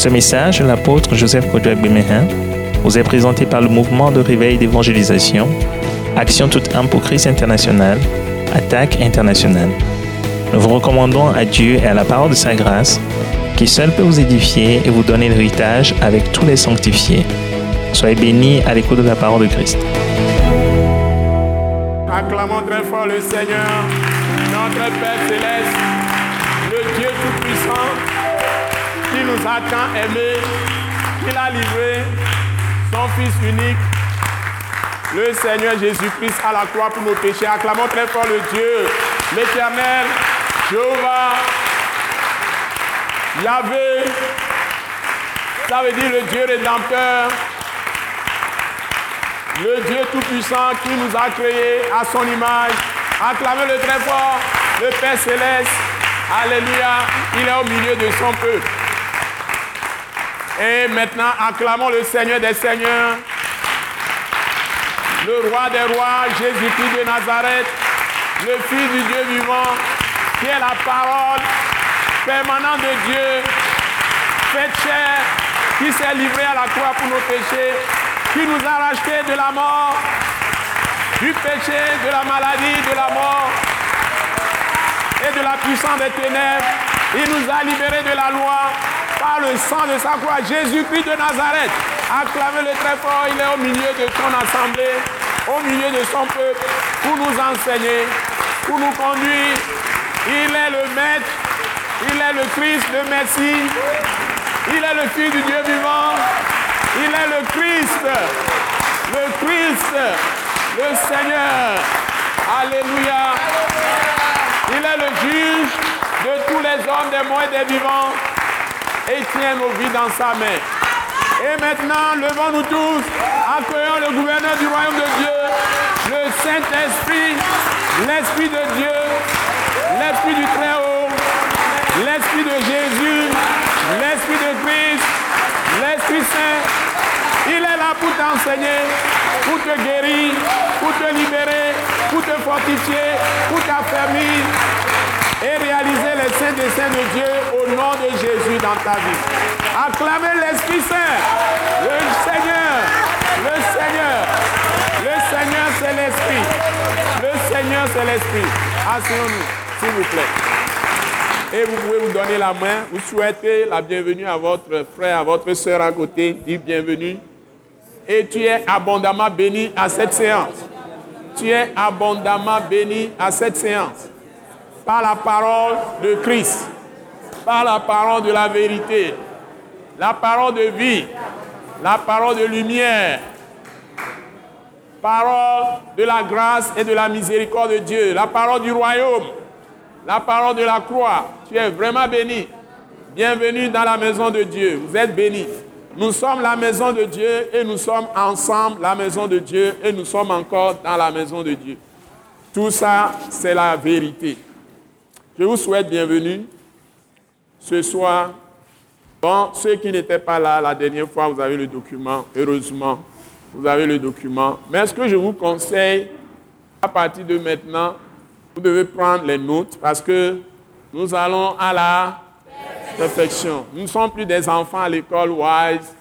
Ce message, l'apôtre Joseph Kodjo Agbemehin, vous est présenté par le Mouvement de Réveil d'Évangélisation, Action Toute-Homme pour Christ International, Attaque Internationale. Nous vous recommandons à Dieu et à la parole de sa grâce, qui seul peut vous édifier et vous donner l'héritage avec tous les sanctifiés. Soyez bénis à l'écoute de la parole de Christ. Acclamons très fort le Seigneur, notre Père Céleste, le Dieu Tout-Puissant, qui nous a tant aimés, qu'il a livré son Fils unique, le Seigneur Jésus-Christ à la croix pour nos péchés. Acclamons très fort le Dieu, l'Éternel, Jéhovah, Yahvé, ça veut dire le Dieu rédempteur, le Dieu Tout-Puissant qui nous a créés à son image. Acclamez-le très fort, le Père Céleste. Alléluia, il est au milieu de son peuple. Et maintenant, acclamons le Seigneur des Seigneurs, le Roi des Rois, Jésus-Christ de Nazareth, le Fils du Dieu vivant, qui est la parole permanente de Dieu, faite chair, qui s'est livré à la croix pour nos péchés, qui nous a rachetés de la mort, du péché, de la maladie, de la mort et de la puissance des ténèbres. Il nous a libérés de la loi par le sang de sa croix. Jésus-Christ de Nazareth, acclamez-le très fort, il est au milieu de son assemblée, au milieu de son peuple, pour nous enseigner, pour nous conduire. Il est le Maître, il est le Christ, le Messie, il est le Fils du Dieu vivant. Il est le Christ, le Seigneur. Alléluia. Il est le juge de tous les hommes, des morts et des vivants, et tient nos vies dans sa main. Et maintenant, levons-nous tous, accueillons le gouverneur du royaume de Dieu, le Saint-Esprit, l'Esprit de Dieu, l'Esprit du Très-Haut, l'Esprit de Jésus, l'Esprit de Christ, l'Esprit Saint. Il est là pour t'enseigner, pour te guérir, pour te libérer, pour te fortifier, pour t'affermir et réaliser les saints desseins de Dieu au nom de Jésus dans ta vie. Acclamez l'Esprit Saint, le Seigneur, le Seigneur. Le Seigneur, c'est l'Esprit. Le Seigneur, c'est l'Esprit. Asseyons-nous, s'il vous plaît. Et vous pouvez vous donner la main. Vous souhaitez la bienvenue à votre frère, à votre sœur à côté. Dites bienvenue. Et tu es abondamment béni à cette séance. Tu es abondamment béni à cette séance. Par la parole de Christ. Par la parole de la vérité. La parole de vie. La parole de lumière. Parole de la grâce et de la miséricorde de Dieu. La parole du royaume. La parole de la croix, tu es vraiment béni. Bienvenue dans la maison de Dieu, vous êtes bénis. Nous sommes la maison de Dieu et nous sommes ensemble la maison de Dieu et nous sommes encore dans la maison de Dieu. Tout ça, c'est la vérité. Je vous souhaite bienvenue ce soir. Bon, ceux qui n'étaient pas là la dernière fois, vous avez le document, heureusement, vous avez le document. Mais ce que je vous conseille, à partir de maintenant, vous devez prendre les notes parce que nous allons à la perfection. Nous ne sommes plus des enfants à l'école Wise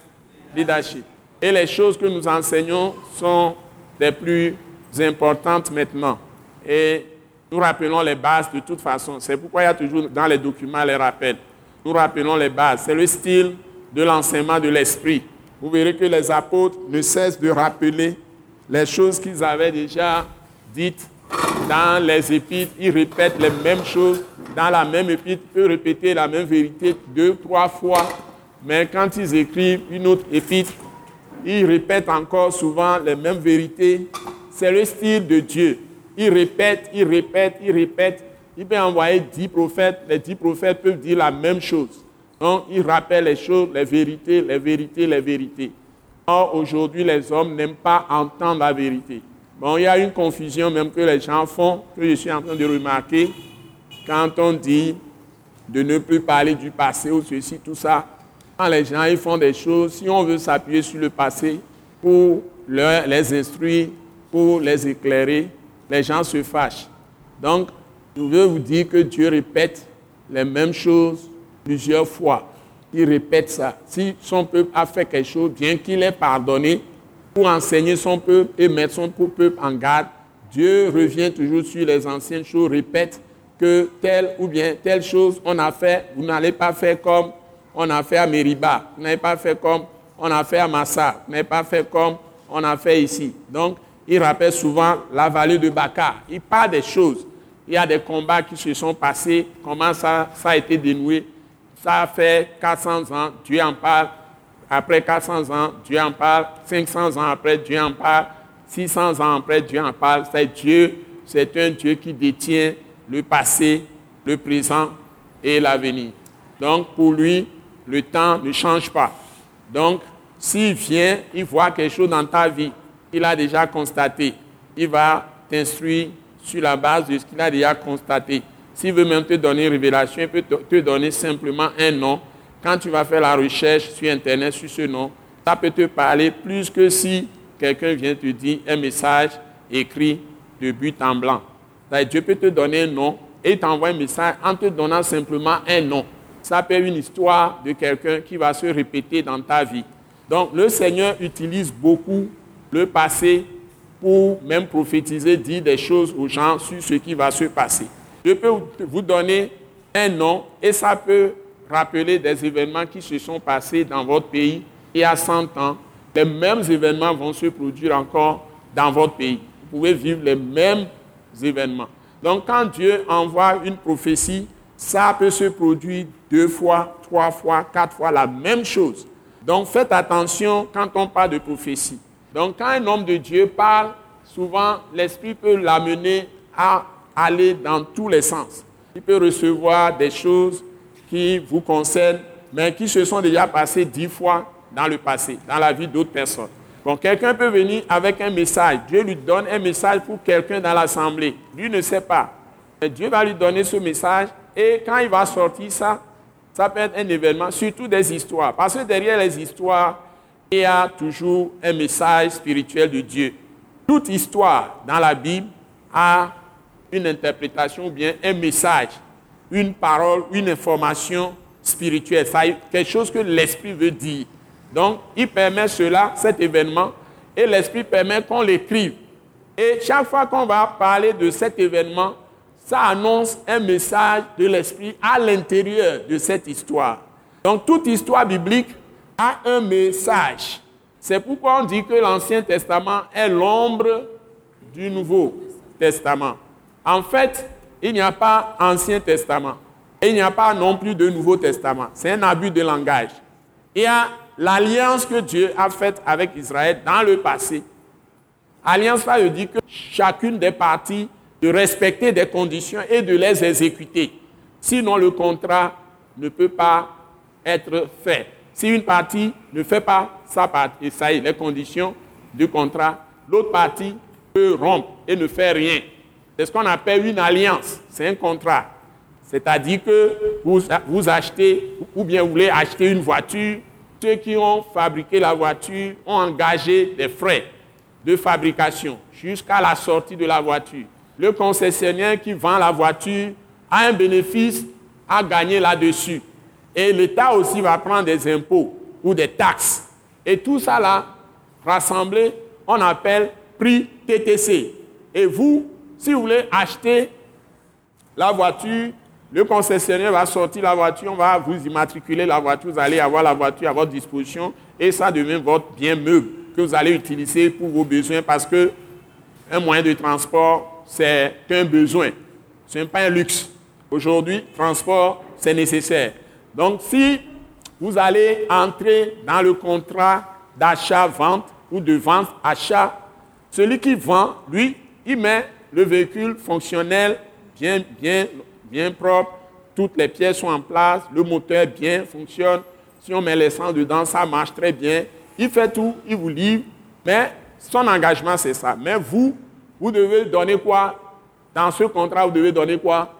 Leadership. Et les choses que nous enseignons sont les plus importantes maintenant. Et nous rappelons les bases de toute façon. C'est pourquoi il y a toujours dans les documents les rappels. Nous rappelons les bases. C'est le style de l'enseignement de l'esprit. Vous verrez que les apôtres ne cessent de rappeler les choses qu'ils avaient déjà dites. Dans les épîtres, ils répètent les mêmes choses. Dans la même épître, ils peuvent répéter la même vérité 2, 3 fois. Mais quand ils écrivent une autre épître, ils répètent encore souvent les mêmes vérités. C'est le style de Dieu. Ils répètent. Il peut envoyer 10 prophètes. Les 10 prophètes peuvent dire la même chose. Donc, ils rappellent les choses, les vérités. Or, aujourd'hui, les hommes n'aiment pas entendre la vérité. Bon, il y a une confusion même que les gens font, que je suis en train de remarquer, quand on dit de ne plus parler du passé ou ceci, tout ça. Quand les gens ils font des choses, si on veut s'appuyer sur le passé pour les instruire, pour les éclairer, les gens se fâchent. Donc, je veux vous dire que Dieu répète les mêmes choses plusieurs fois. qui répète ça. Si son peuple a fait quelque chose, bien qu'il ait pardonné, pour enseigner son peuple et mettre son peuple en garde, Dieu revient toujours sur les anciennes choses, répète que telle ou bien telle chose on a fait, vous n'allez pas faire comme on a fait à Meriba, vous n'allez pas faire comme on a fait à Massa, vous n'allez pas faire comme on a fait ici. Donc, il rappelle souvent la vallée de Baka. Il parle des choses. Il y a des combats qui se sont passés, comment ça a été dénoué. Ça a fait 400 ans, Dieu en parle. Après 400 ans, Dieu en parle. 500 ans après, Dieu en parle. 600 ans après, Dieu en parle. C'est un Dieu qui détient le passé, le présent et l'avenir. Donc, pour lui, le temps ne change pas. Donc, s'il vient, il voit quelque chose dans ta vie. Il a déjà constaté. Il va t'instruire sur la base de ce qu'il a déjà constaté. S'il veut même te donner une révélation, il peut te donner simplement un nom. Quand tu vas faire la recherche sur Internet, sur ce nom, ça peut te parler plus que si quelqu'un vient te dire un message écrit de but en blanc. C'est-à-dire, Dieu peut te donner un nom et il t'envoie un message en te donnant simplement un nom. Ça peut être une histoire de quelqu'un qui va se répéter dans ta vie. Donc, le Seigneur utilise beaucoup le passé pour même prophétiser, dire des choses aux gens sur ce qui va se passer. Je peux vous donner un nom et ça peut rappeler des événements qui se sont passés dans votre pays il y a 100 ans. Les mêmes événements vont se produire encore dans votre pays. Vous pouvez vivre les mêmes événements. Donc quand Dieu envoie une prophétie, ça peut se produire 2 fois, 3 fois, 4 fois la même chose. Donc faites attention quand on parle de prophétie. Donc quand un homme de Dieu parle, souvent l'esprit peut l'amener à aller dans tous les sens. Il peut recevoir des choses qui vous concernent, mais qui se sont déjà passées 10 fois dans le passé, dans la vie d'autres personnes. Bon, quelqu'un peut venir avec un message. Dieu lui donne un message pour quelqu'un dans l'assemblée. Lui ne sait pas. Mais Dieu va lui donner ce message et quand il va sortir ça, ça peut être un événement, surtout des histoires. Parce que derrière les histoires, il y a toujours un message spirituel de Dieu. Toute histoire dans la Bible a une interprétation ou bien un message, une parole, une information spirituelle. Ça, quelque chose que l'Esprit veut dire. Donc, il permet cela, cet événement, et l'Esprit permet qu'on l'écrive. Et chaque fois qu'on va parler de cet événement, ça annonce un message de l'Esprit à l'intérieur de cette histoire. Donc, toute histoire biblique a un message. C'est pourquoi on dit que l'Ancien Testament est l'ombre du Nouveau Testament. En fait, il n'y a pas Ancien Testament et il n'y a pas non plus de Nouveau Testament. C'est un abus de langage. Il y a l'alliance que Dieu a faite avec Israël dans le passé. Alliance, ça veut dire que chacune des parties de respecter des conditions et de les exécuter. Sinon, le contrat ne peut pas être fait. Si une partie ne fait pas sa partie, et ça y est, les conditions du contrat, l'autre partie peut rompre et ne fait rien. C'est ce qu'on appelle une alliance, c'est un contrat. C'est-à-dire que vous achetez, ou bien vous voulez acheter une voiture. Ceux qui ont fabriqué la voiture ont engagé des frais de fabrication jusqu'à la sortie de la voiture. Le concessionnaire qui vend la voiture a un bénéfice à gagner là-dessus. Et l'État aussi va prendre des impôts ou des taxes. Et tout ça là, rassemblé, on appelle prix TTC. Et vous, si vous voulez acheter la voiture, le concessionnaire va sortir la voiture, on va vous immatriculer la voiture, vous allez avoir la voiture à votre disposition et ça devient votre bien meuble que vous allez utiliser pour vos besoins parce que un moyen de transport, c'est un besoin, ce n'est pas un luxe. Aujourd'hui, transport, c'est nécessaire. Donc, si vous allez entrer dans le contrat d'achat-vente ou de vente-achat, celui qui vend, lui, il met le véhicule fonctionnel bien propre, toutes les pièces sont en place, le moteur bien fonctionne, si on met l'essence dedans, ça marche très bien. Il fait tout, il vous livre, mais son engagement, c'est ça. Mais vous devez donner quoi? Dans ce contrat, vous devez donner quoi?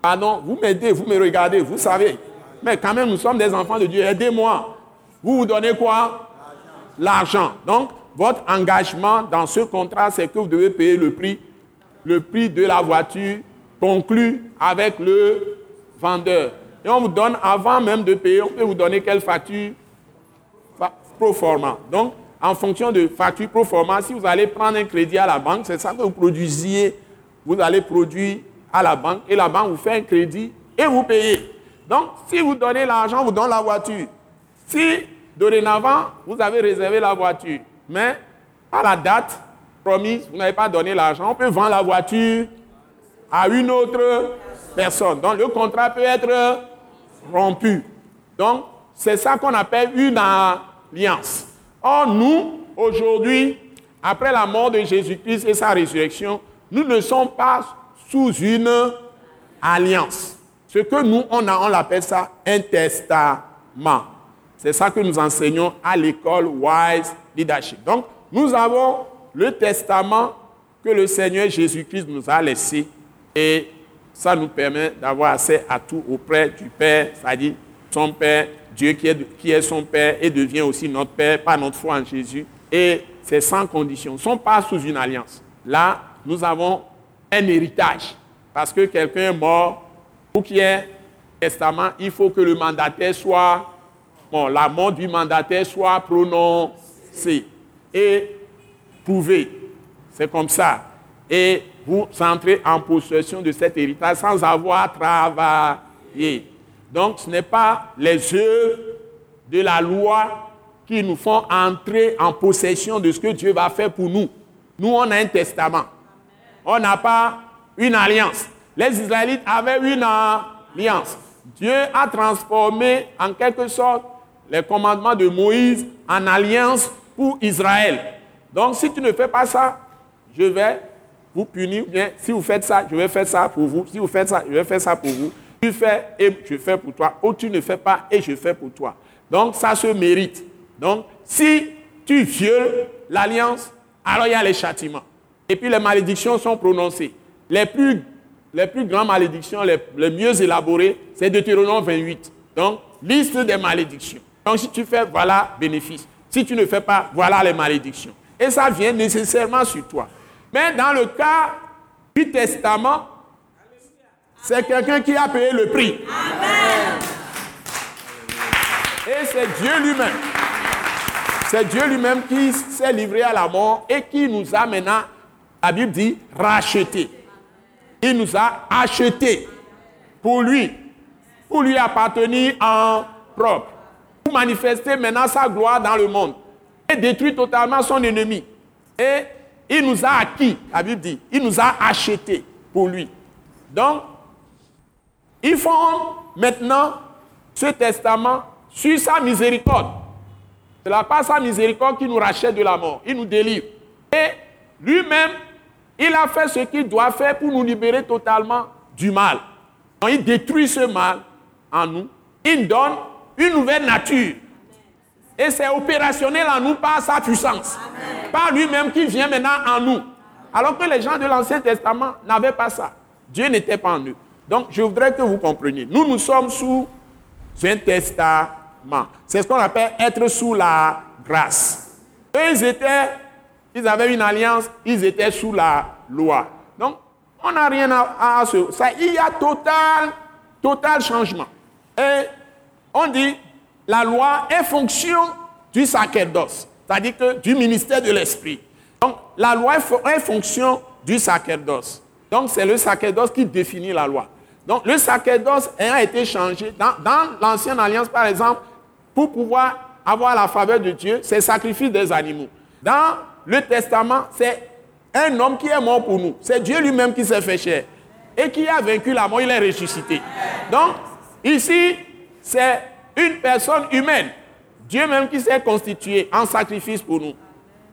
Pardon, vous m'aidez, vous me regardez, vous savez. Mais quand même, nous sommes des enfants de Dieu, aidez-moi. Vous donnez quoi? L'argent. Donc, votre engagement dans ce contrat, c'est que vous devez payer le prix. Le prix de la voiture conclu avec le vendeur. Et on vous donne, avant même de payer, on peut vous donner quelle facture pro forma. Donc, en fonction de facture pro forma, si vous allez prendre un crédit à la banque, c'est ça que vous produisiez. Vous allez produire à la banque et la banque vous fait un crédit et vous payez. Donc, si vous donnez l'argent, vous donne la voiture. Si, dorénavant, vous avez réservé la voiture, mais à la date promise, vous n'avez pas donné l'argent, on peut vendre la voiture à une autre personne. Donc, le contrat peut être rompu. Donc, c'est ça qu'on appelle une alliance. Or, nous, aujourd'hui, après la mort de Jésus-Christ et sa résurrection, nous ne sommes pas sous une alliance. Ce que nous, on appelle ça un testament. C'est ça que nous enseignons à l'école Wise Leadership. Donc, nous avons le testament que le Seigneur Jésus-Christ nous a laissé et ça nous permet d'avoir accès à tout auprès du Père, c'est-à-dire son Père, Dieu qui est son Père et devient aussi notre Père par notre foi en Jésus. Et c'est sans condition. Nous ne sommes pas sous une alliance. Là, nous avons un héritage. Parce que quelqu'un est mort, pour qu'il y ait un testament, il faut que le mandataire soit mort. La mort du mandataire soit prononcée et prouvée. C'est comme ça. Et vous entrez en possession de cet héritage sans avoir travaillé. Donc, ce n'est pas les œuvres de la loi qui nous font entrer en possession de ce que Dieu va faire pour nous. Nous, on a un testament. On n'a pas une alliance. Les Israélites avaient une alliance. Dieu a transformé en quelque sorte les commandements de Moïse en alliance pour Israël. Donc, si tu ne fais pas ça, je vais vous punir. Bien, si vous faites ça, je vais faire ça pour vous. Si vous faites ça, je vais faire ça pour vous. Tu fais et je fais pour toi. Ou tu ne fais pas et je fais pour toi. Donc, ça se mérite. Donc, si tu violes l'alliance, alors il y a les châtiments. Et puis les malédictions sont prononcées. Les plus grandes malédictions, les mieux élaborées, c'est Deutéronome 28. Donc, liste des malédictions. Donc, si tu fais, voilà, bénéfice. Si tu ne fais pas, voilà les malédictions. Et ça vient nécessairement sur toi. Mais dans le cas du testament, c'est quelqu'un qui a payé le prix. Amen. Et c'est Dieu lui-même. C'est Dieu lui-même qui s'est livré à la mort et qui nous a maintenant, la Bible dit, racheté. Il nous a acheté pour lui appartenir en propre, pour manifester maintenant sa gloire dans le monde et détruire totalement son ennemi. Et il nous a acquis, la Bible dit, il nous a acheté pour lui. Donc, ils font maintenant ce testament sur sa miséricorde. Ce n'est pas sa miséricorde qui nous rachète de la mort, il nous délivre. Et lui-même, il a fait ce qu'il doit faire pour nous libérer totalement du mal. Donc, il détruit ce mal en nous. Il donne une nouvelle nature. Et c'est opérationnel en nous par sa puissance. Amen. Par lui-même qui vient maintenant en nous. Alors que les gens de l'Ancien Testament n'avaient pas ça. Dieu n'était pas en eux. Donc, je voudrais que vous compreniez. Nous sommes sous un testament. C'est ce qu'on appelle être sous la grâce. Eux, ils avaient une alliance, ils étaient sous la loi. Donc, on n'a rien à se... Ça, il y a total changement. Et on dit, la loi est fonction du sacerdoce, c'est-à-dire que du ministère de l'Esprit. Donc, la loi est fonction du sacerdoce. Donc, c'est le sacerdoce qui définit la loi. Donc, le sacerdoce a été changé. Dans l'ancienne alliance, par exemple, pour pouvoir avoir la faveur de Dieu, c'est le sacrifice des animaux. Dans le testament, c'est un homme qui est mort pour nous. C'est Dieu lui-même qui s'est fait chair. Et qui a vaincu la mort, il est ressuscité. Donc, ici, c'est une personne humaine. Dieu même qui s'est constitué en sacrifice pour nous.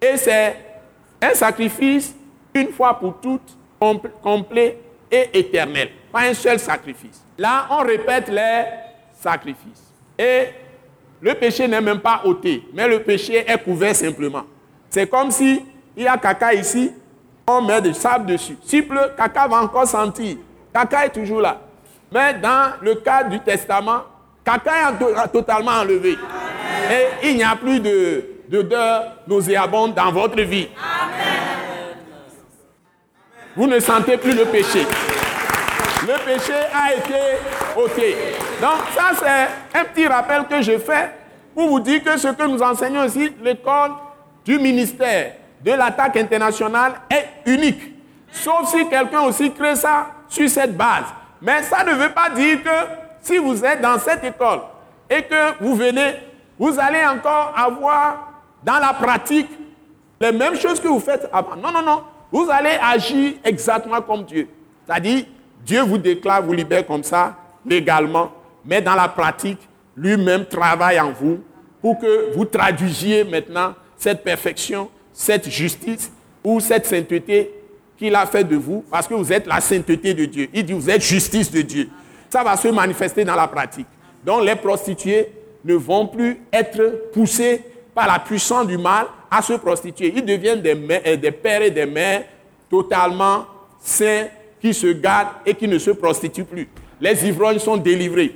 Et c'est un sacrifice, une fois pour toutes, complet et éternel. Pas un seul sacrifice. Là, on répète les sacrifices. Et le péché n'est même pas ôté, mais le péché est couvert simplement. C'est comme si il y a caca ici, on met du sable dessus. S'il pleut, caca va encore sentir. Caca est toujours là. Mais dans le cas du testament, caca est totalement enlevé. Amen. Et il n'y a plus d'odeur nauséabonde dans votre vie. Amen. Vous ne sentez plus le péché. Le péché a été ôté. Donc ça, c'est un petit rappel que je fais pour vous dire que ce que nous enseignons ici, l'école du ministère de l'attaque internationale est unique. Sauf si quelqu'un aussi crée ça sur cette base. Mais ça ne veut pas dire que si vous êtes dans cette école et que vous venez, vous allez encore avoir dans la pratique les mêmes choses que vous faites avant. Non, non, non. Vous allez agir exactement comme Dieu. C'est-à-dire, Dieu vous déclare, vous libère comme ça, légalement, mais dans la pratique, lui-même travaille en vous pour que vous traduisiez maintenant cette perfection, cette justice ou cette sainteté qu'il a fait de vous, parce que vous êtes la sainteté de Dieu. Il dit, vous êtes justice de Dieu. Ça va se manifester dans la pratique. Donc, les prostituées ne vont plus être poussées par la puissance du mal à se prostituer. Ils deviennent des pères et des mères totalement saints, qui se gardent et qui ne se prostituent plus. Les ivrognes sont délivrés.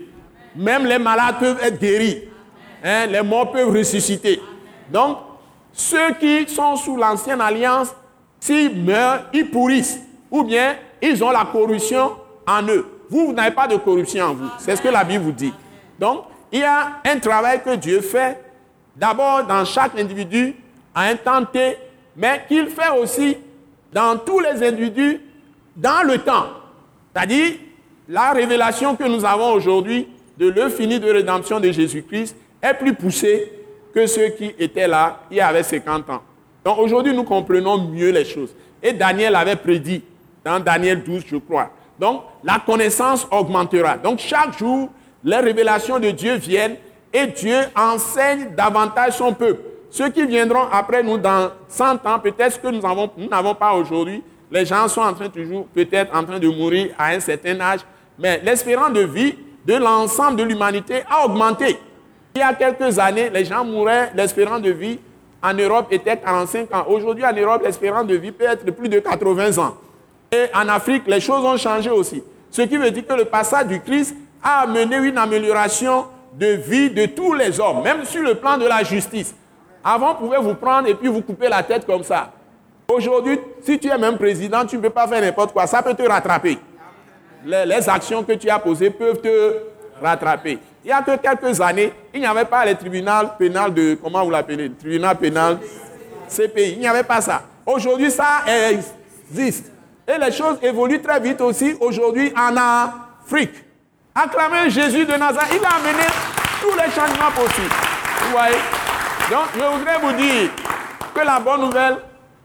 Même les malades peuvent être guéris. Hein, les morts peuvent ressusciter. Donc, ceux qui sont sous l'ancienne alliance, s'ils meurent, ils pourrissent. Ou bien, ils ont la corruption en eux. Vous n'avez pas de corruption en vous. C'est ce que la Bible vous dit. Donc, il y a un travail que Dieu fait, d'abord dans chaque individu, à un temps T, mais qu'il fait aussi dans tous les individus, dans le temps. C'est-à-dire, la révélation que nous avons aujourd'hui de l'œuvre finie de rédemption de Jésus-Christ est plus poussée que ceux qui étaient là il y avait 50 ans. Donc aujourd'hui, nous comprenons mieux les choses. Et Daniel avait prédit, dans Daniel 12, je crois. Donc, la connaissance augmentera. Donc, chaque jour, les révélations de Dieu viennent et Dieu enseigne davantage son peuple. Ceux qui viendront après nous dans 100 ans, peut-être ce que nous n'avons pas aujourd'hui, les gens sont en train toujours, peut-être en train de mourir à un certain âge, mais l'espérance de vie de l'ensemble de l'humanité a augmenté. Il y a quelques années, les gens mouraient, l'espérance de vie en Europe était 45 ans. Aujourd'hui, en Europe, l'espérance de vie peut être de plus de 80 ans. Et en Afrique, les choses ont changé aussi. Ce qui veut dire que le passage du Christ a amené une amélioration de vie de tous les hommes, même sur le plan de la justice. Avant, on pouvait vous prendre et puis vous couper la tête comme ça. Aujourd'hui, si tu es même président, tu ne peux pas faire n'importe quoi. Ça peut te rattraper. Les actions que tu as posées peuvent te rattraper. Il y a que quelques années, il n'y avait pas le tribunal pénal de... Comment vous l'appelez ? Le tribunal pénal CPI. Il n'y avait pas ça. Aujourd'hui, ça existe. Et les choses évoluent très vite aussi aujourd'hui en Afrique. Acclamez Jésus de Nazareth. Il a amené tous les changements possibles. Vous voyez ? Donc, je voudrais vous dire que la bonne nouvelle...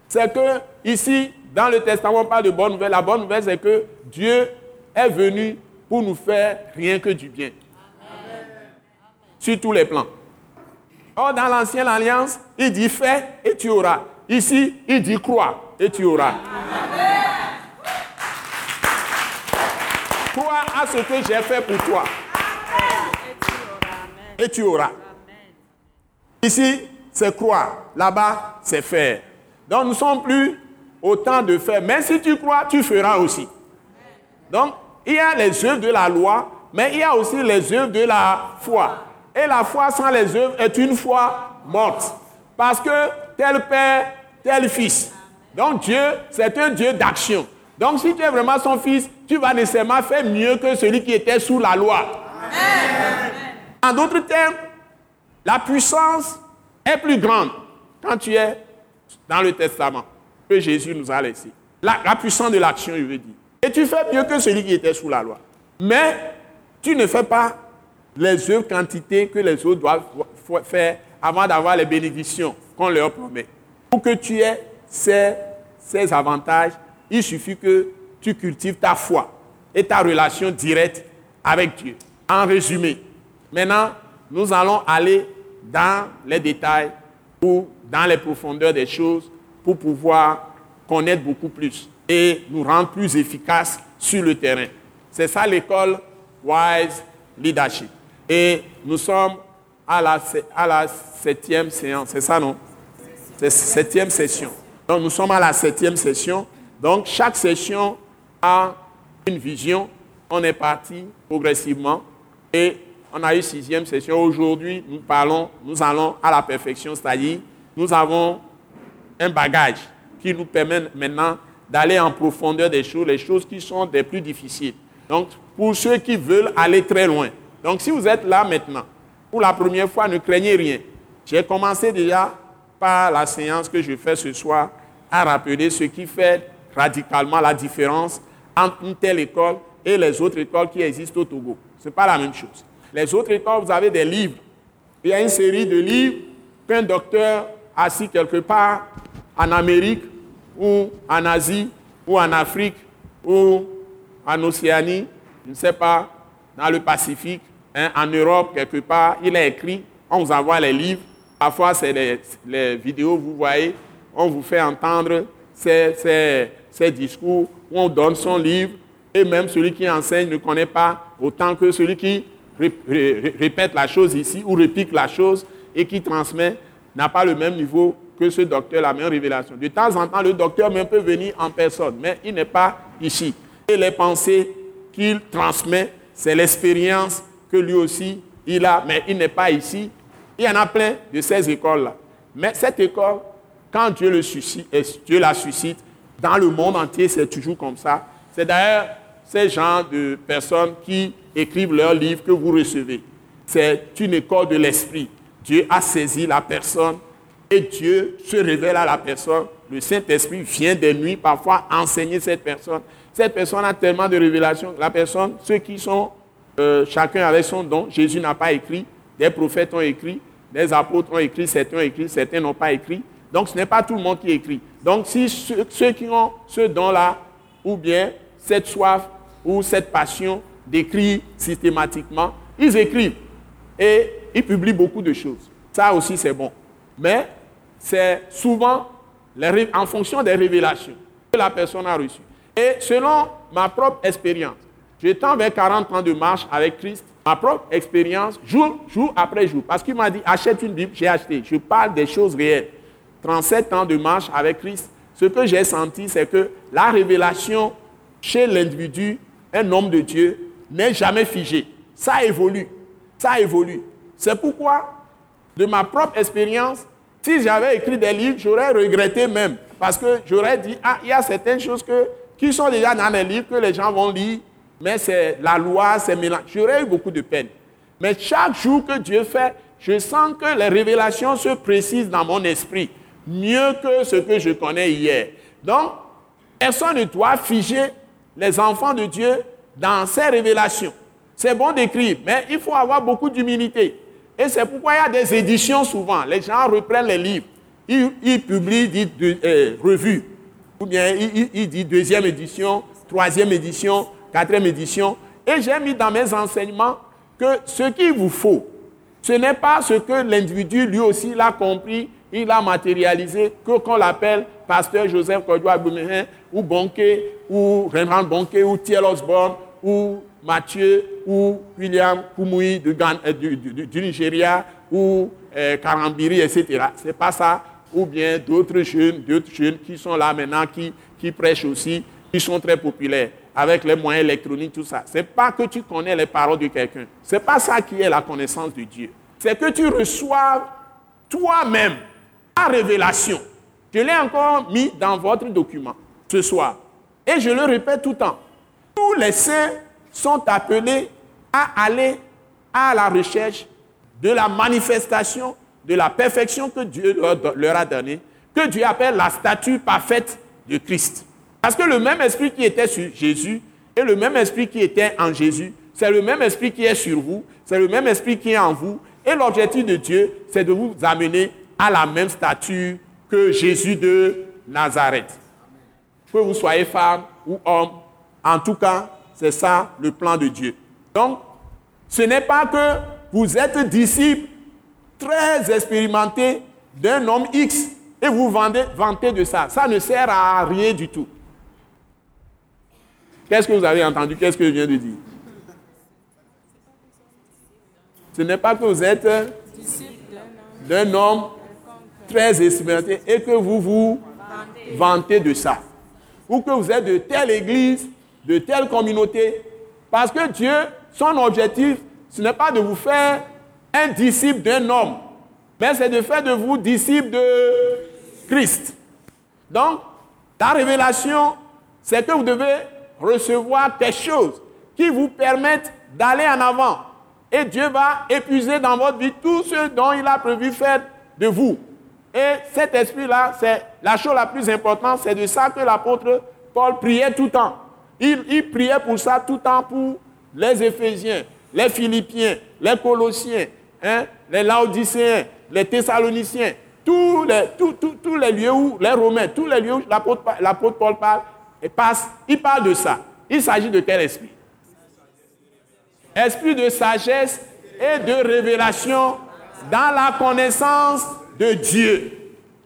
C'est que, ici, dans le Testament, on parle de bonne nouvelle. La bonne nouvelle, c'est que Dieu est venu pour nous faire rien que du bien. Amen. Sur tous les plans. Or, dans l'ancienne alliance, il dit « fais et tu auras ». Ici, il dit « crois et tu auras ». Crois à ce que j'ai fait pour toi. Amen. Et tu auras. Amen. Ici, c'est croire. Là-bas, c'est faire. Donc, nous ne sommes plus autant de faire. Mais si tu crois, tu feras aussi. Donc, il y a les œuvres de la loi, mais il y a aussi les œuvres de la foi. Et la foi sans les œuvres est une foi morte. Parce que tel père, tel fils. Donc, Dieu, c'est un Dieu d'action. Donc, si tu es vraiment son fils, tu vas nécessairement faire mieux que celui qui était sous la loi. Amen. En d'autres termes, la puissance est plus grande quand tu es dans le Testament, que Jésus nous a laissé. La puissance de l'action, je veux dire. Et tu fais mieux que celui qui était sous la loi. Mais tu ne fais pas les œuvres quantité que les autres doivent faire avant d'avoir les bénédictions qu'on leur promet. Pour que tu aies ces avantages, il suffit que tu cultives ta foi et ta relation directe avec Dieu. En résumé, maintenant, nous allons aller dans les détails ou dans les profondeurs des choses pour pouvoir connaître beaucoup plus et nous rendre plus efficaces sur le terrain. C'est ça l'école Wise Leadership. Et nous sommes à la septième séance, c'est ça non ? C'est septième session. Donc nous sommes à la septième session. Donc chaque session a une vision. On est parti progressivement et on a eu sixième session. Aujourd'hui, nous allons à la perfection, c'est-à-dire nous avons un bagage qui nous permet maintenant d'aller en profondeur des choses, les choses qui sont les plus difficiles. Donc, pour ceux qui veulent aller très loin, Donc si vous êtes là maintenant, pour la première fois, ne craignez rien. J'ai commencé déjà par la séance que je fais ce soir à rappeler ce qui fait radicalement la différence entre une telle école et les autres écoles qui existent au Togo. Ce n'est pas la même chose. Les autres écoles, vous avez des livres. Il y a une série de livres qu'un docteur assis quelque part en Amérique ou en Asie ou en Afrique ou en Océanie, je ne sais pas, dans le Pacifique, hein, en Europe, quelque part, il est écrit, on vous envoie les livres, parfois c'est les vidéos, vous voyez, on vous fait entendre ces discours, où on donne son livre, et même celui qui enseigne ne connaît pas autant que celui qui répète la chose ici ou réplique la chose et qui transmet n'a pas le même niveau que ce docteur, la même révélation. De temps en temps, le docteur même peut venir en personne, mais il n'est pas ici. Et les pensées qu'il transmet, c'est l'expérience que lui aussi, il a, mais il n'est pas ici. Il y en a plein de ces écoles-là. Mais cette école, quand Dieu la suscite, dans le monde entier, c'est toujours comme ça. C'est d'ailleurs ces genres de personnes qui écrivent leurs livres que vous recevez. C'est une école de l'esprit. Dieu a saisi la personne et Dieu se révèle à la personne. Le Saint-Esprit vient des nuits parfois enseigner cette personne. Cette personne a tellement de révélations. La personne, ceux qui sont chacun avec son don, Jésus n'a pas écrit, des prophètes ont écrit, des apôtres ont écrit, certains ont écrit, certains n'ont pas écrit. Donc ce n'est pas tout le monde qui écrit. Donc si ceux qui ont ce don-là, ou bien cette soif, ou cette passion d'écrire systématiquement, ils écrivent. Et ils publient beaucoup de choses. Ça aussi, c'est bon. Mais c'est souvent en fonction des révélations que la personne a reçues. Et selon ma propre expérience, j'étends vers 40 ans de marche avec Christ, ma propre expérience, jour après jour. Parce qu'il m'a dit, achète une Bible, j'ai acheté. Je parle des choses réelles. 37 ans de marche avec Christ, ce que j'ai senti, c'est que la révélation chez l'individu, un homme de Dieu, n'est jamais figée. Ça évolue. Ça évolue. C'est pourquoi, de ma propre expérience, si j'avais écrit des livres, j'aurais regretté même. Parce que j'aurais dit, ah, il y a certaines choses qui sont déjà dans les livres que les gens vont lire, mais c'est la loi, c'est mélange. J'aurais eu beaucoup de peine. Mais chaque jour que Dieu fait, je sens que les révélations se précisent dans mon esprit, mieux que ce que je connais hier. Donc, personne ne doit figer les enfants de Dieu dans ces révélations. C'est bon d'écrire, mais il faut avoir beaucoup d'humilité. Et c'est pourquoi il y a des éditions souvent. Les gens reprennent les livres. Ils publient, revue. Ou bien ils disent deuxième édition, troisième édition, quatrième édition. Et j'ai mis dans mes enseignements que ce qu'il vous faut, ce n'est pas ce que l'individu lui aussi l'a compris, il l'a matérialisé, qu'on l'appelle pasteur Joseph Kodjo Agbemehin, ou Bonnke, ou Raymond Bonnke, ou Thiel Osborne, ou Mathieu, ou William Koumoui du Nigeria, ou Karambiri, etc. Ce n'est pas ça. Ou bien d'autres jeunes qui sont là maintenant, qui prêchent aussi, qui sont très populaires, avec les moyens électroniques, tout ça. Ce n'est pas que tu connais les paroles de quelqu'un. Ce n'est pas ça qui est la connaissance de Dieu. C'est que tu reçoives toi-même la révélation. Je l'ai encore mis dans votre document ce soir. Et je le répète tout le temps. Tous les saints sont appelés à aller à la recherche de la manifestation, de la perfection que Dieu leur a donnée, que Dieu appelle la statue parfaite de Christ. Parce que le même esprit qui était sur Jésus et le même esprit qui était en Jésus, c'est le même esprit qui est sur vous, c'est le même esprit qui est en vous. Et l'objectif de Dieu, c'est de vous amener à la même stature que Jésus de Nazareth. Que vous soyez femme ou homme, en tout cas, c'est ça le plan de Dieu. Donc, ce n'est pas que vous êtes disciples très expérimentés d'un homme X et vous vantez de ça. Ça ne sert à rien du tout. Qu'est-ce que vous avez entendu? Qu'est-ce que je viens de dire? Ce n'est pas que vous êtes disciples d'un homme très expérimenté et que vous vous vantez de ça. Ou que vous êtes de telle église, de telle communauté, parce que Dieu, son objectif, ce n'est pas de vous faire un disciple d'un homme, mais c'est de faire de vous disciple de Christ. Donc, la révélation, c'est que vous devez recevoir des choses qui vous permettent d'aller en avant. Et Dieu va épuiser dans votre vie tout ce dont il a prévu faire de vous. Et cet esprit-là, c'est la chose la plus importante, c'est de ça que l'apôtre Paul priait tout le temps. Il priait pour ça tout le temps pour les Éphésiens, les Philippiens, les Colossiens, les Laodicéens, les Thessaloniciens, tous les lieux où les Romains, tous les lieux où l'apôtre Paul parle, il parle de ça. Il s'agit de quel esprit? Esprit de sagesse et de révélation dans la connaissance de Dieu.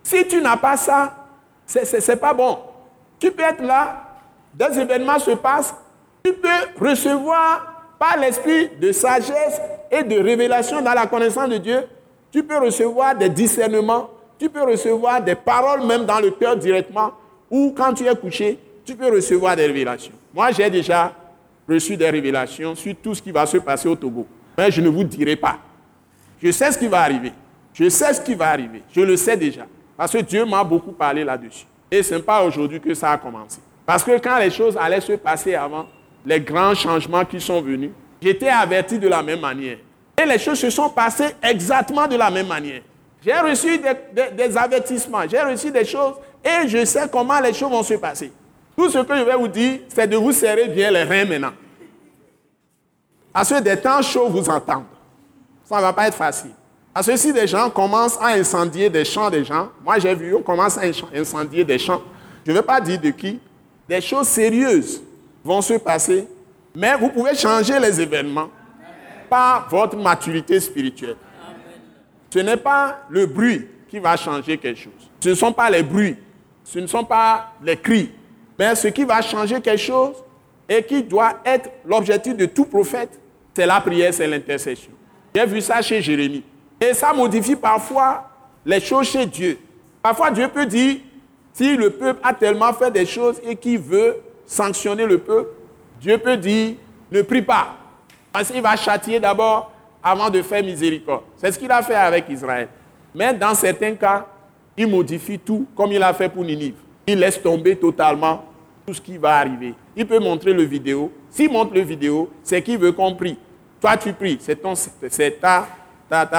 Si tu n'as pas ça, c'est pas bon. Tu peux être là, des événements se passent, tu peux recevoir par l'esprit de sagesse et de révélation dans la connaissance de Dieu, tu peux recevoir des discernements, tu peux recevoir des paroles même dans le cœur directement, ou quand tu es couché, tu peux recevoir des révélations. Moi, j'ai déjà reçu des révélations sur tout ce qui va se passer au Togo. Mais je ne vous dirai pas. Je sais ce qui va arriver. Je le sais déjà. Parce que Dieu m'a beaucoup parlé là-dessus. Et ce n'est pas aujourd'hui que ça a commencé. Parce que quand les choses allaient se passer avant, les grands changements qui sont venus, j'étais averti de la même manière. Et les choses se sont passées exactement de la même manière. J'ai reçu des avertissements, j'ai reçu des choses et je sais comment les choses vont se passer. Tout ce que je vais vous dire, c'est de vous serrer bien les reins maintenant. Parce que des temps chauds vous entendent. Ça ne va pas être facile. Parce que si des gens commencent à incendier des champs des gens, moi j'ai vu, on commence à incendier des champs. Je ne vais pas dire de qui. Des choses sérieuses vont se passer, mais vous pouvez changer les événements par votre maturité spirituelle. Ce n'est pas le bruit qui va changer quelque chose. Ce ne sont pas les bruits, ce ne sont pas les cris. Mais ce qui va changer quelque chose et qui doit être l'objectif de tout prophète, c'est la prière, c'est l'intercession. J'ai vu ça chez Jérémie. Et ça modifie parfois les choses chez Dieu. Parfois, Dieu peut dire, si le peuple a tellement fait des choses et qu'il veut sanctionner le peuple, Dieu peut dire, ne prie pas. Parce qu'il va châtier d'abord avant de faire miséricorde. C'est ce qu'il a fait avec Israël. Mais dans certains cas, il modifie tout comme il a fait pour Ninive. Il laisse tomber totalement tout ce qui va arriver. Il peut montrer le vidéo. S'il montre le vidéo, c'est qu'il veut qu'on prie. Toi, tu pries. C'est ta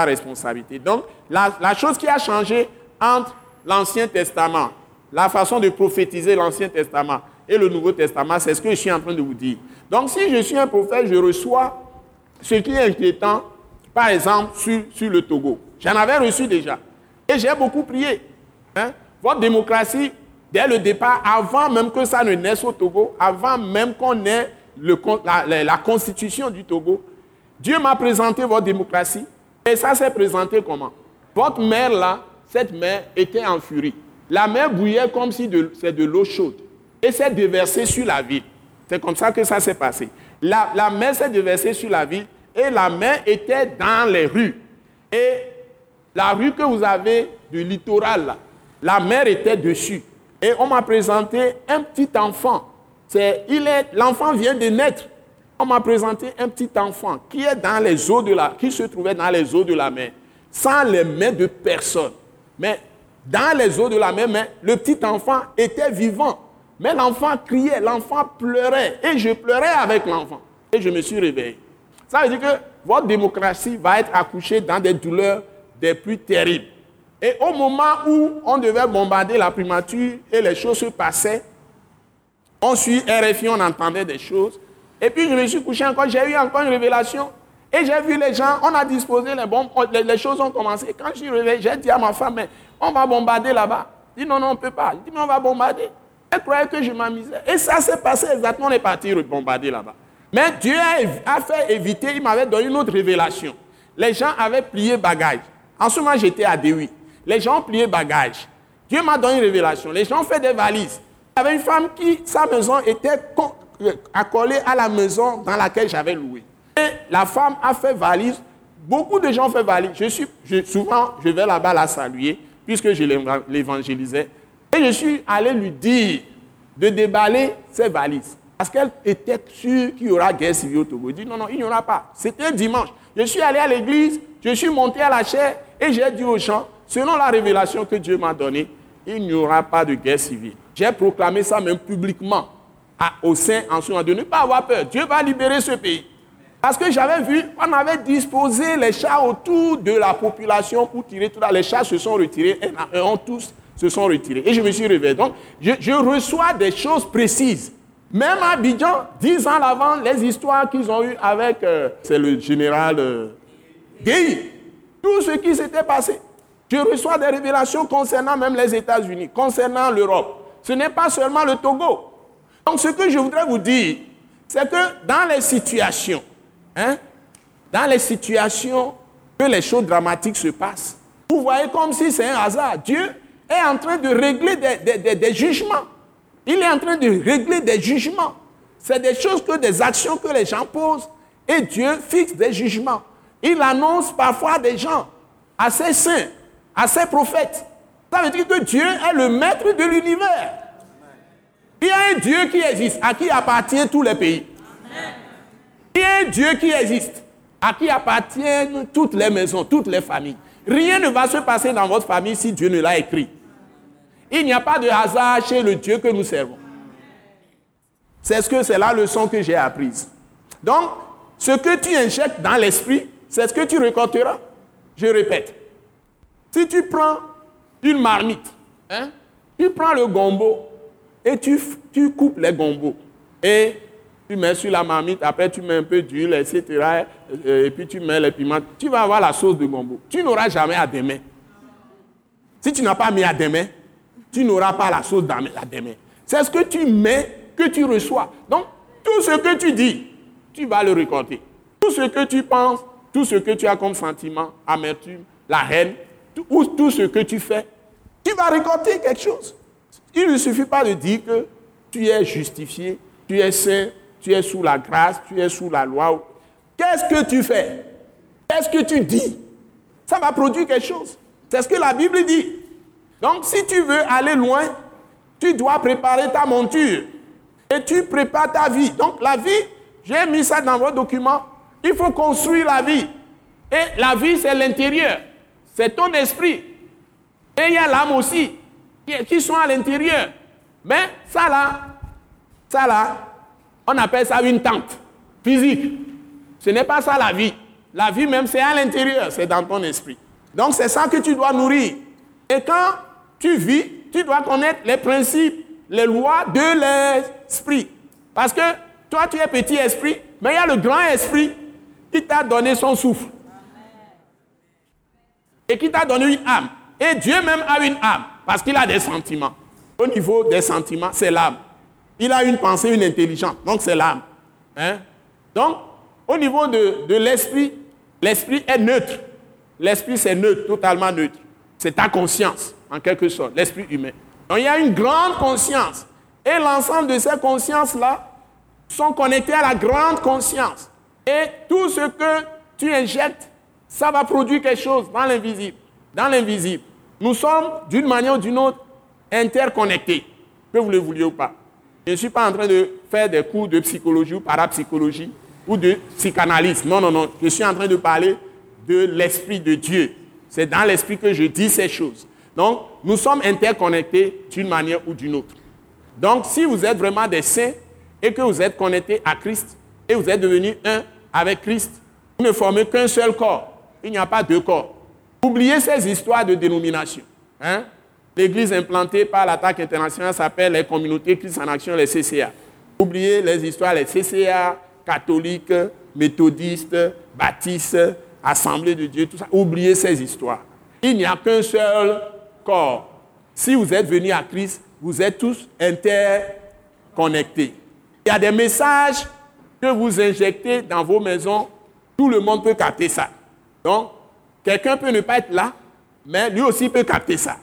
responsabilité. Donc, la chose qui a changé entre l'Ancien Testament, la façon de prophétiser l'Ancien Testament et le Nouveau Testament, c'est ce que je suis en train de vous dire. Donc, si je suis un prophète, je reçois ce qui est inquiétant, par exemple, sur le Togo. J'en avais reçu déjà. Et j'ai beaucoup prié. Votre démocratie... Dès le départ, avant même que ça ne naisse au Togo, avant même qu'on ait la constitution du Togo, Dieu m'a présenté votre démocratie. Et ça s'est présenté comment? Votre mer là, cette mer était en furie. La mer bouillait comme si c'est de l'eau chaude. Et s'est déversée sur la ville. C'est comme ça que ça s'est passé. La mer s'est déversée sur la ville et la mer était dans les rues. Et la rue que vous avez du littoral là, la mer était dessus. Et on m'a présenté un petit enfant. L'enfant vient de naître. On m'a présenté un petit enfant qui se trouvait dans les eaux de la mer, sans les mains de personne. Mais dans les eaux de la mer, mais le petit enfant était vivant. Mais l'enfant criait, l'enfant pleurait. Et je pleurais avec l'enfant. Et je me suis réveillé. Ça veut dire que votre démocratie va être accouchée dans des douleurs des plus terribles. Et au moment où on devait bombarder la primature et les choses se passaient, on suit RFI, on entendait des choses. Et puis je me suis couché encore, j'ai eu encore une révélation. Et j'ai vu les gens, on a disposé les bombes, les choses ont commencé. Quand je suis réveillé, j'ai dit à ma femme, mais on va bombarder là-bas. Elle dit non, on ne peut pas. Elle dit mais on va bombarder. Elle croyait que je m'amusais. Et ça s'est passé exactement, on est parti bombarder là-bas. Mais Dieu a fait éviter, il m'avait donné une autre révélation. Les gens avaient plié bagages. En ce moment, j'étais à Déwi. Les gens pliaient bagages. Dieu m'a donné une révélation. Les gens faisaient des valises. Il y avait une femme sa maison était accolée à la maison dans laquelle j'avais loué. Et la femme a fait valise. Beaucoup de gens font valise. Souvent, je vais là-bas la saluer, puisque je l'évangélisais. Et je suis allé lui dire de déballer ses valises. Parce qu'elle était sûre qu'il y aura guerre civile au Togo. Je dis non, il n'y aura pas. C'était un dimanche. Je suis allé à l'église, je suis monté à la chaire et j'ai dit aux gens, selon la révélation que Dieu m'a donnée, il n'y aura pas de guerre civile. J'ai proclamé ça même publiquement au sein de ne pas avoir peur. Dieu va libérer ce pays. Parce que j'avais vu, on avait disposé les chars autour de la population pour tirer tout là. Les chars se sont retirés, un à un, tous se sont retirés. Et je me suis réveillé. Donc, je reçois des choses précises. Même à Abidjan, 10 ans avant, les histoires qu'ils ont eues avec, c'est le général Gueye, tout ce qui s'était passé. Je reçois des révélations concernant même les États-Unis, concernant l'Europe. Ce n'est pas seulement le Togo. Donc, ce que je voudrais vous dire, c'est que dans les situations, que les choses dramatiques se passent, vous voyez comme si c'est un hasard. Dieu est en train de régler des jugements. Il est en train de régler des jugements. C'est des choses, des actions que les gens posent. Et Dieu fixe des jugements. Il annonce parfois des gens à ses saints, à ses prophètes. Ça veut dire que Dieu est le maître de l'univers. Il y a un Dieu qui existe, à qui appartiennent tous les pays. Amen. Il y a un Dieu qui existe, à qui appartiennent toutes les maisons, toutes les familles. Rien ne va se passer dans votre famille si Dieu ne l'a écrit. Il n'y a pas de hasard chez le Dieu que nous servons. C'est la leçon que j'ai apprise. Donc, ce que tu injectes dans l'esprit, c'est ce que tu récolteras. Je répète, si tu prends une marmite, tu prends le gombo et tu coupes les gombos et tu mets sur la marmite, après tu mets un peu d'huile, etc. Et puis tu mets les piments, tu vas avoir la sauce de gombo. Tu n'auras jamais à demain. Si tu n'as pas mis à demain, tu n'auras pas la sauce à demain. C'est ce que tu mets que tu reçois. Donc, tout ce que tu dis, tu vas le récolter. Tout ce que tu penses, tout ce que tu as comme sentiment, amertume, la haine, ou tout ce que tu fais, tu vas récolter quelque chose. Il ne suffit pas de dire que tu es justifié, tu es saint, tu es sous la grâce, tu es sous la loi. Qu'est-ce que tu fais? Qu'est-ce que tu dis? Ça va produire quelque chose. C'est ce que la Bible dit. Donc, si tu veux aller loin, tu dois préparer ta monture. Et tu prépares ta vie. Donc, la vie, j'ai mis ça dans vos documents. Il faut construire la vie. Et la vie, c'est l'intérieur. C'est ton esprit. Et il y a l'âme aussi, qui sont à l'intérieur. Mais ça là, on appelle ça une tente physique. Ce n'est pas ça la vie. La vie même, c'est à l'intérieur, c'est dans ton esprit. Donc, c'est ça que tu dois nourrir. Et quand tu vis, tu dois connaître les principes, les lois de l'esprit. Parce que toi, tu es petit esprit, mais il y a le grand esprit qui t'a donné son souffle. Et qui t'a donné une âme. Et Dieu même a une âme, parce qu'il a des sentiments. Au niveau des sentiments, c'est l'âme. Il a une pensée, une intelligence, donc c'est l'âme. Donc, au niveau de l'esprit, l'esprit est neutre. L'esprit, c'est neutre, totalement neutre. C'est ta conscience, en quelque sorte, l'esprit humain. Donc, il y a une grande conscience. Et l'ensemble de ces consciences-là sont connectées à la grande conscience. Et tout ce que tu injectes, ça va produire quelque chose dans l'invisible. Dans l'invisible, nous sommes, d'une manière ou d'une autre, interconnectés, que vous le vouliez ou pas. Je ne suis pas en train de faire des cours de psychologie ou parapsychologie ou de psychanalyse. Non, non, non. Je suis en train de parler de l'esprit de Dieu. C'est dans l'esprit que je dis ces choses. Donc, nous sommes interconnectés d'une manière ou d'une autre. Donc, si vous êtes vraiment des saints et que vous êtes connectés à Christ et vous êtes devenus un avec Christ, vous ne formez qu'un seul corps. Il n'y a pas deux corps. Oubliez ces histoires de dénomination. L'église implantée par l'Attaque Internationale s'appelle les communautés Christ en Action, les CCA. Oubliez les histoires, les CCA, catholiques, méthodistes, baptistes, Assemblée de Dieu, tout ça. Oubliez ces histoires. Il n'y a qu'un seul corps. Si vous êtes venus à Christ, vous êtes tous interconnectés. Il y a des messages que vous injectez dans vos maisons. Tout le monde peut capter ça. Donc, quelqu'un peut ne pas être là, mais lui aussi peut capter ça.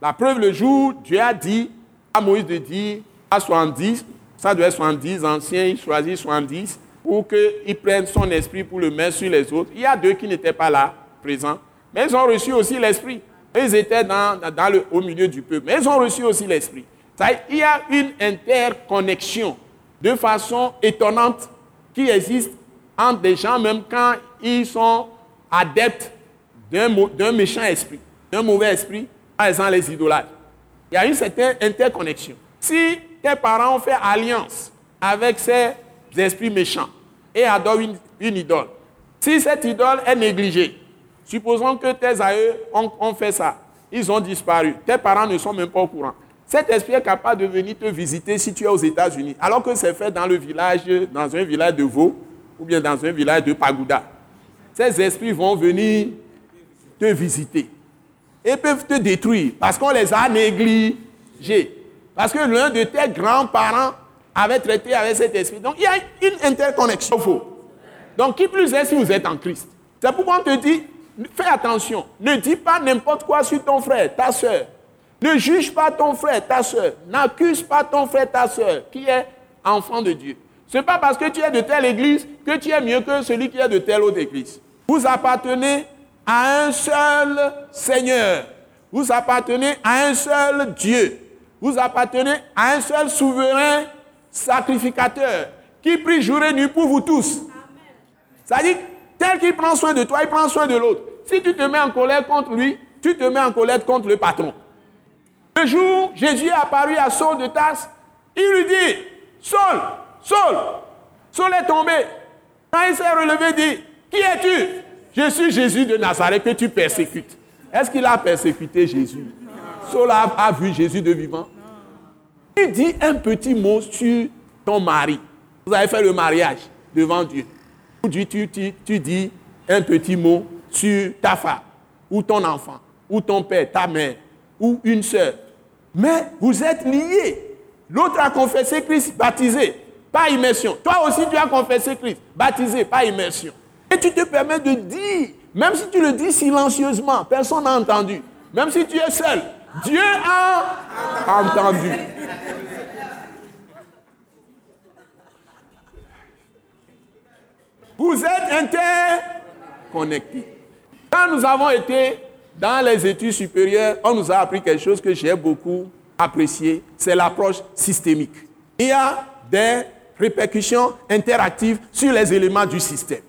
La preuve, le jour, Dieu a dit à Moïse de dire à 70, ça doit être 70 anciens, il choisit 70, pour qu'ils prennent son esprit pour le mettre sur les autres. Il y a 2 qui n'étaient pas là, présents, mais ils ont reçu aussi l'esprit. Ils étaient au milieu du peuple, mais ils ont reçu aussi l'esprit. Ça, il y a une interconnexion de façon étonnante qui existe entre des gens, même quand ils sont adeptes d'un méchant esprit, d'un mauvais esprit, par exemple les idolâtres. Il y a une certaine interconnexion. Si tes parents ont fait alliance avec ces esprits méchants et adorent une, une idole. Si cette idole est négligée, supposons que tes aïeux ont fait ça, ils ont disparu, tes parents ne sont même pas au courant. Cet esprit est capable de venir te visiter si tu es aux États-Unis, alors que c'est fait dans le village, dans un village de veaux ou bien dans un village de pagoda. Ces esprits vont venir te visiter et peuvent te détruire parce qu'on les a négligés. Parce que l'un de tes grands-parents avait traité avec cet esprit. Donc, il y a une interconnexion faux. Donc, qui plus est si vous êtes en Christ. C'est pourquoi on te dit, fais attention. Ne dis pas n'importe quoi sur ton frère, ta soeur. Ne juge pas ton frère, ta soeur. N'accuse pas ton frère, ta soeur, qui est enfant de Dieu. Ce n'est pas parce que tu es de telle église que tu es mieux que celui qui est de telle autre église. Vous appartenez à un seul Seigneur. Vous appartenez à un seul Dieu. Vous appartenez à un seul souverain sacrificateur qui prie jour et nuit pour vous tous. C'est-à-dire, tel qu'il prend soin de toi, il prend soin de l'autre. Si tu te mets en colère contre lui, tu te mets en colère contre le patron. Le jour, Jésus est apparu à Saul de Tarse, il lui dit, Saul, Saul, Saul est tombé. Quand il s'est relevé, il dit, qui es-tu? Je suis Jésus de Nazareth que tu persécutes. Est-ce qu'il a persécuté Jésus? Saul a vu Jésus de vivant. Il dit un petit mot sur ton mari. Vous avez fait le mariage devant Dieu. Tu dis un petit mot sur ta femme, ou ton enfant, ou ton père, ta mère, ou une sœur. Mais vous êtes liés. L'autre a confessé Christ, baptisé, par immersion. Toi aussi, tu as confessé Christ, baptisé, par immersion. Et tu te permets de dire, même si tu le dis silencieusement, personne n'a entendu. Même si tu es seul, Dieu a entendu. Vous êtes interconnectés. Quand nous avons été dans les études supérieures, on nous a appris quelque chose que j'ai beaucoup apprécié, c'est l'approche systémique. Il y a des répercussions interactives sur les éléments du système.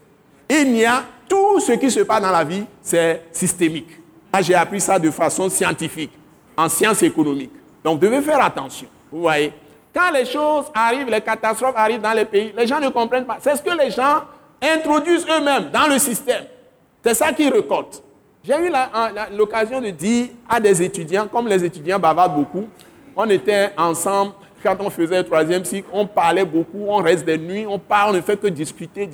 Il y a tout ce qui se passe dans la vie, c'est systémique. Moi, j'ai appris ça de façon scientifique, en sciences économiques. Donc, vous devez faire attention, vous voyez. Quand les choses arrivent, les catastrophes arrivent dans les pays, les gens ne comprennent pas. C'est ce que les gens introduisent eux-mêmes dans le système. C'est ça qu'ils récoltent. J'ai eu l'occasion de dire à des étudiants, comme les étudiants bavardent beaucoup, on était ensemble, quand on faisait le troisième cycle, on parlait beaucoup, on reste des nuits, on parle, on ne fait que discuter.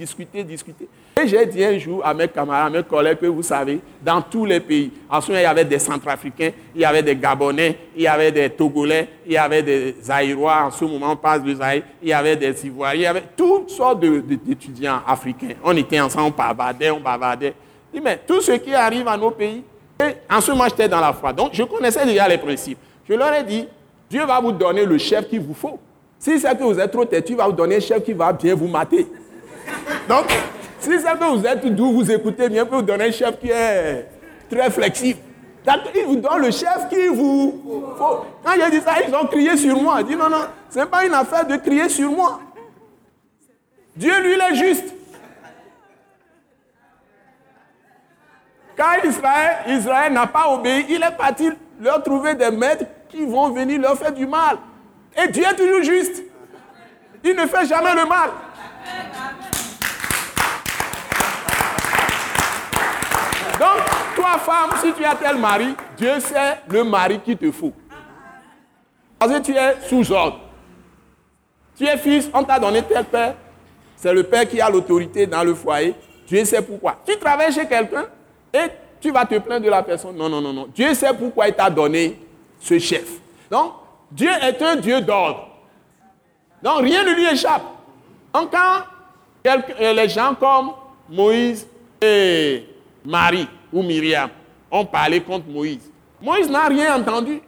Et j'ai dit un jour à mes camarades, à mes collègues, que vous savez, dans tous les pays, en ce moment, il y avait des Centrafricains, il y avait des Gabonais, il y avait des Togolais, il y avait des Zaïrois, en ce moment, on passe de Zaïre, il y avait des Ivoiriens, il y avait toutes sortes d'étudiants africains. On était ensemble, on bavardait. Je dis, mais tout ce qui arrive à nos pays, et en ce moment, j'étais dans la foi, donc je connaissais déjà les principes. Je leur ai dit, Dieu va vous donner le chef qu'il vous faut. Si c'est que vous êtes trop têtu, il va vous donner un chef qui va bien vous mater. Donc, si c'est que vous êtes doux, vous écoutez bien, il peut vous donner un chef qui est très flexible. Donc, il vous donne le chef qu'il vous faut. Quand j'ai dit ça, ils ont crié sur moi. Ils ont dit non, ce n'est pas une affaire de crier sur moi. Dieu, lui, il est juste. Quand Israël n'a pas obéi, il est parti leur trouver des maîtres qui vont venir leur faire du mal. Et Dieu est toujours juste. Il ne fait jamais le mal. Donc, toi, femme, si tu as tel mari, Dieu sait le mari qu'il te faut. Parce que tu es sous ordre. Tu es fils, on t'a donné tel père. C'est le père qui a l'autorité dans le foyer. Dieu sait pourquoi. Tu travailles chez quelqu'un et tu vas te plaindre de la personne. Non. Dieu sait pourquoi il t'a donné ce chef. Donc, Dieu est un Dieu d'ordre. Donc, rien ne lui échappe. Donc, quand les gens comme Moïse et Marie ou Myriam ont parlé contre Moïse, Moïse n'a rien entendu.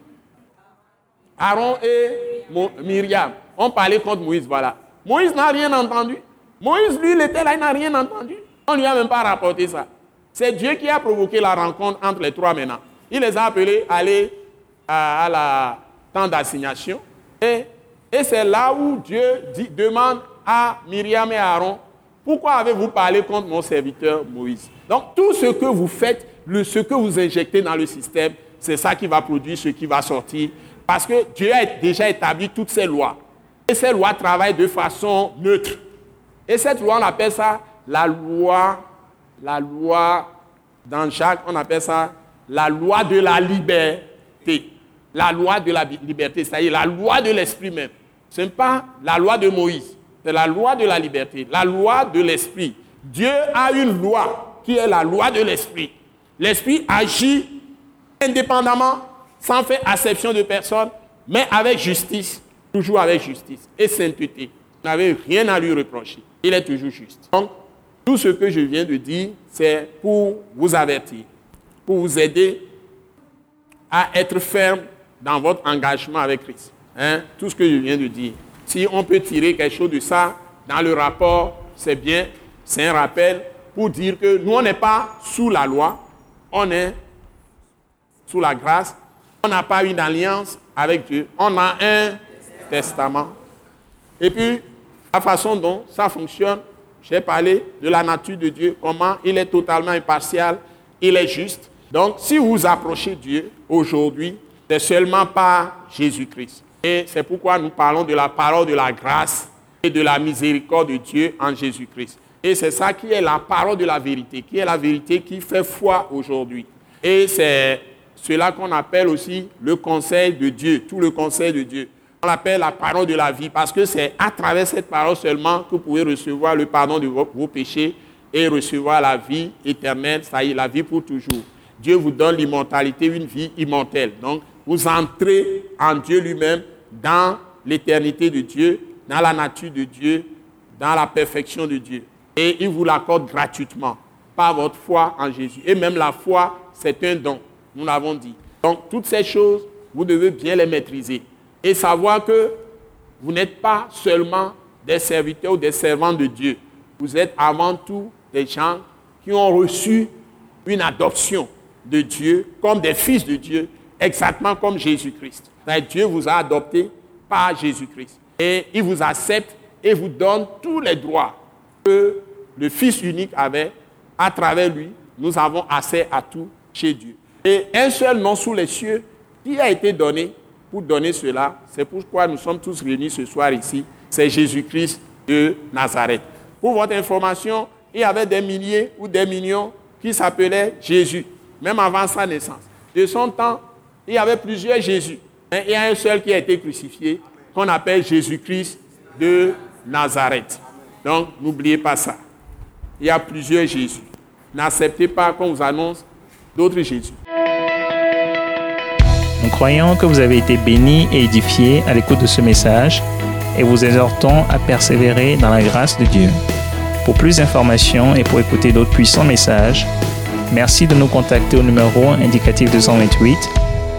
Aaron et Myriam ont parlé contre Moïse, voilà. Moïse n'a rien entendu. Moïse, lui, il était là, il n'a rien entendu. On ne lui a même pas rapporté ça. C'est Dieu qui a provoqué la rencontre entre les trois maintenant. Il les a appelés à aller à la tente d'assignation. Et c'est là où Dieu demande à Myriam et Aaron, pourquoi avez-vous parlé contre mon serviteur Moïse? Donc tout ce que vous faites, ce que vous injectez dans le système, c'est ça qui va produire ce qui va sortir. Parce que Dieu a déjà établi toutes ces lois. Et ces lois travaillent de façon neutre. Et cette loi, on appelle ça la loi, dans Jacques, on appelle ça la loi de la liberté. La loi de la liberté, c'est-à-dire la loi de l'esprit même. Ce n'est pas la loi de Moïse, c'est la loi de la liberté, la loi de l'esprit. Dieu a une loi qui est la loi de l'esprit. L'esprit agit indépendamment, sans faire acception de personne, mais avec justice, toujours avec justice et sainteté. Vous n'avez rien à lui reprocher. Il est toujours juste. Donc, tout ce que je viens de dire, c'est pour vous avertir, pour vous aider à être ferme dans votre engagement avec Christ. Hein? Tout ce que je viens de dire. Si on peut tirer quelque chose de ça dans le rapport, c'est bien, c'est un rappel pour dire que nous, on n'est pas sous la loi, on est sous la grâce, on n'a pas une alliance avec Dieu, on a un testament. Et puis, la façon dont ça fonctionne, j'ai parlé de la nature de Dieu, comment il est totalement impartial, il est juste. Donc, si vous approchez Dieu aujourd'hui, c'est seulement par Jésus-Christ. Et c'est pourquoi nous parlons de la parole de la grâce et de la miséricorde de Dieu en Jésus-Christ. Et c'est ça qui est la parole de la vérité, qui est la vérité qui fait foi aujourd'hui. Et c'est cela qu'on appelle aussi le conseil de Dieu, tout le conseil de Dieu. On l'appelle la parole de la vie parce que c'est à travers cette parole seulement que vous pouvez recevoir le pardon de vos péchés et recevoir la vie éternelle, c'est-à-dire la vie pour toujours. Dieu vous donne l'immortalité, une vie immortelle. Donc, vous entrez en Dieu lui-même, dans l'éternité de Dieu, dans la nature de Dieu, dans la perfection de Dieu. Et il vous l'accorde gratuitement, par votre foi en Jésus. Et même la foi, c'est un don, nous l'avons dit. Donc, toutes ces choses, vous devez bien les maîtriser. Et savoir que vous n'êtes pas seulement des serviteurs ou des servants de Dieu. Vous êtes avant tout des gens qui ont reçu une adoption de Dieu comme des fils de Dieu, exactement comme Jésus-Christ. C'est-à-dire Dieu vous a adopté par Jésus-Christ. Et il vous accepte et vous donne tous les droits que le Fils unique avait. À travers lui, nous avons accès à tout chez Dieu. Et un seul nom sous les cieux qui a été donné pour donner cela, c'est pourquoi nous sommes tous réunis ce soir ici, c'est Jésus-Christ de Nazareth. Pour votre information, il y avait des milliers ou des millions qui s'appelaient Jésus, même avant sa naissance. De son temps, il y avait plusieurs Jésus. Il y a un seul qui a été crucifié, qu'on appelle Jésus-Christ de Nazareth. Donc, n'oubliez pas ça. Il y a plusieurs Jésus. N'acceptez pas qu'on vous annonce d'autres Jésus. Nous croyons que vous avez été bénis et édifiés à l'écoute de ce message et vous exhortons à persévérer dans la grâce de Dieu. Pour plus d'informations et pour écouter d'autres puissants messages, merci de nous contacter au numéro indicatif 228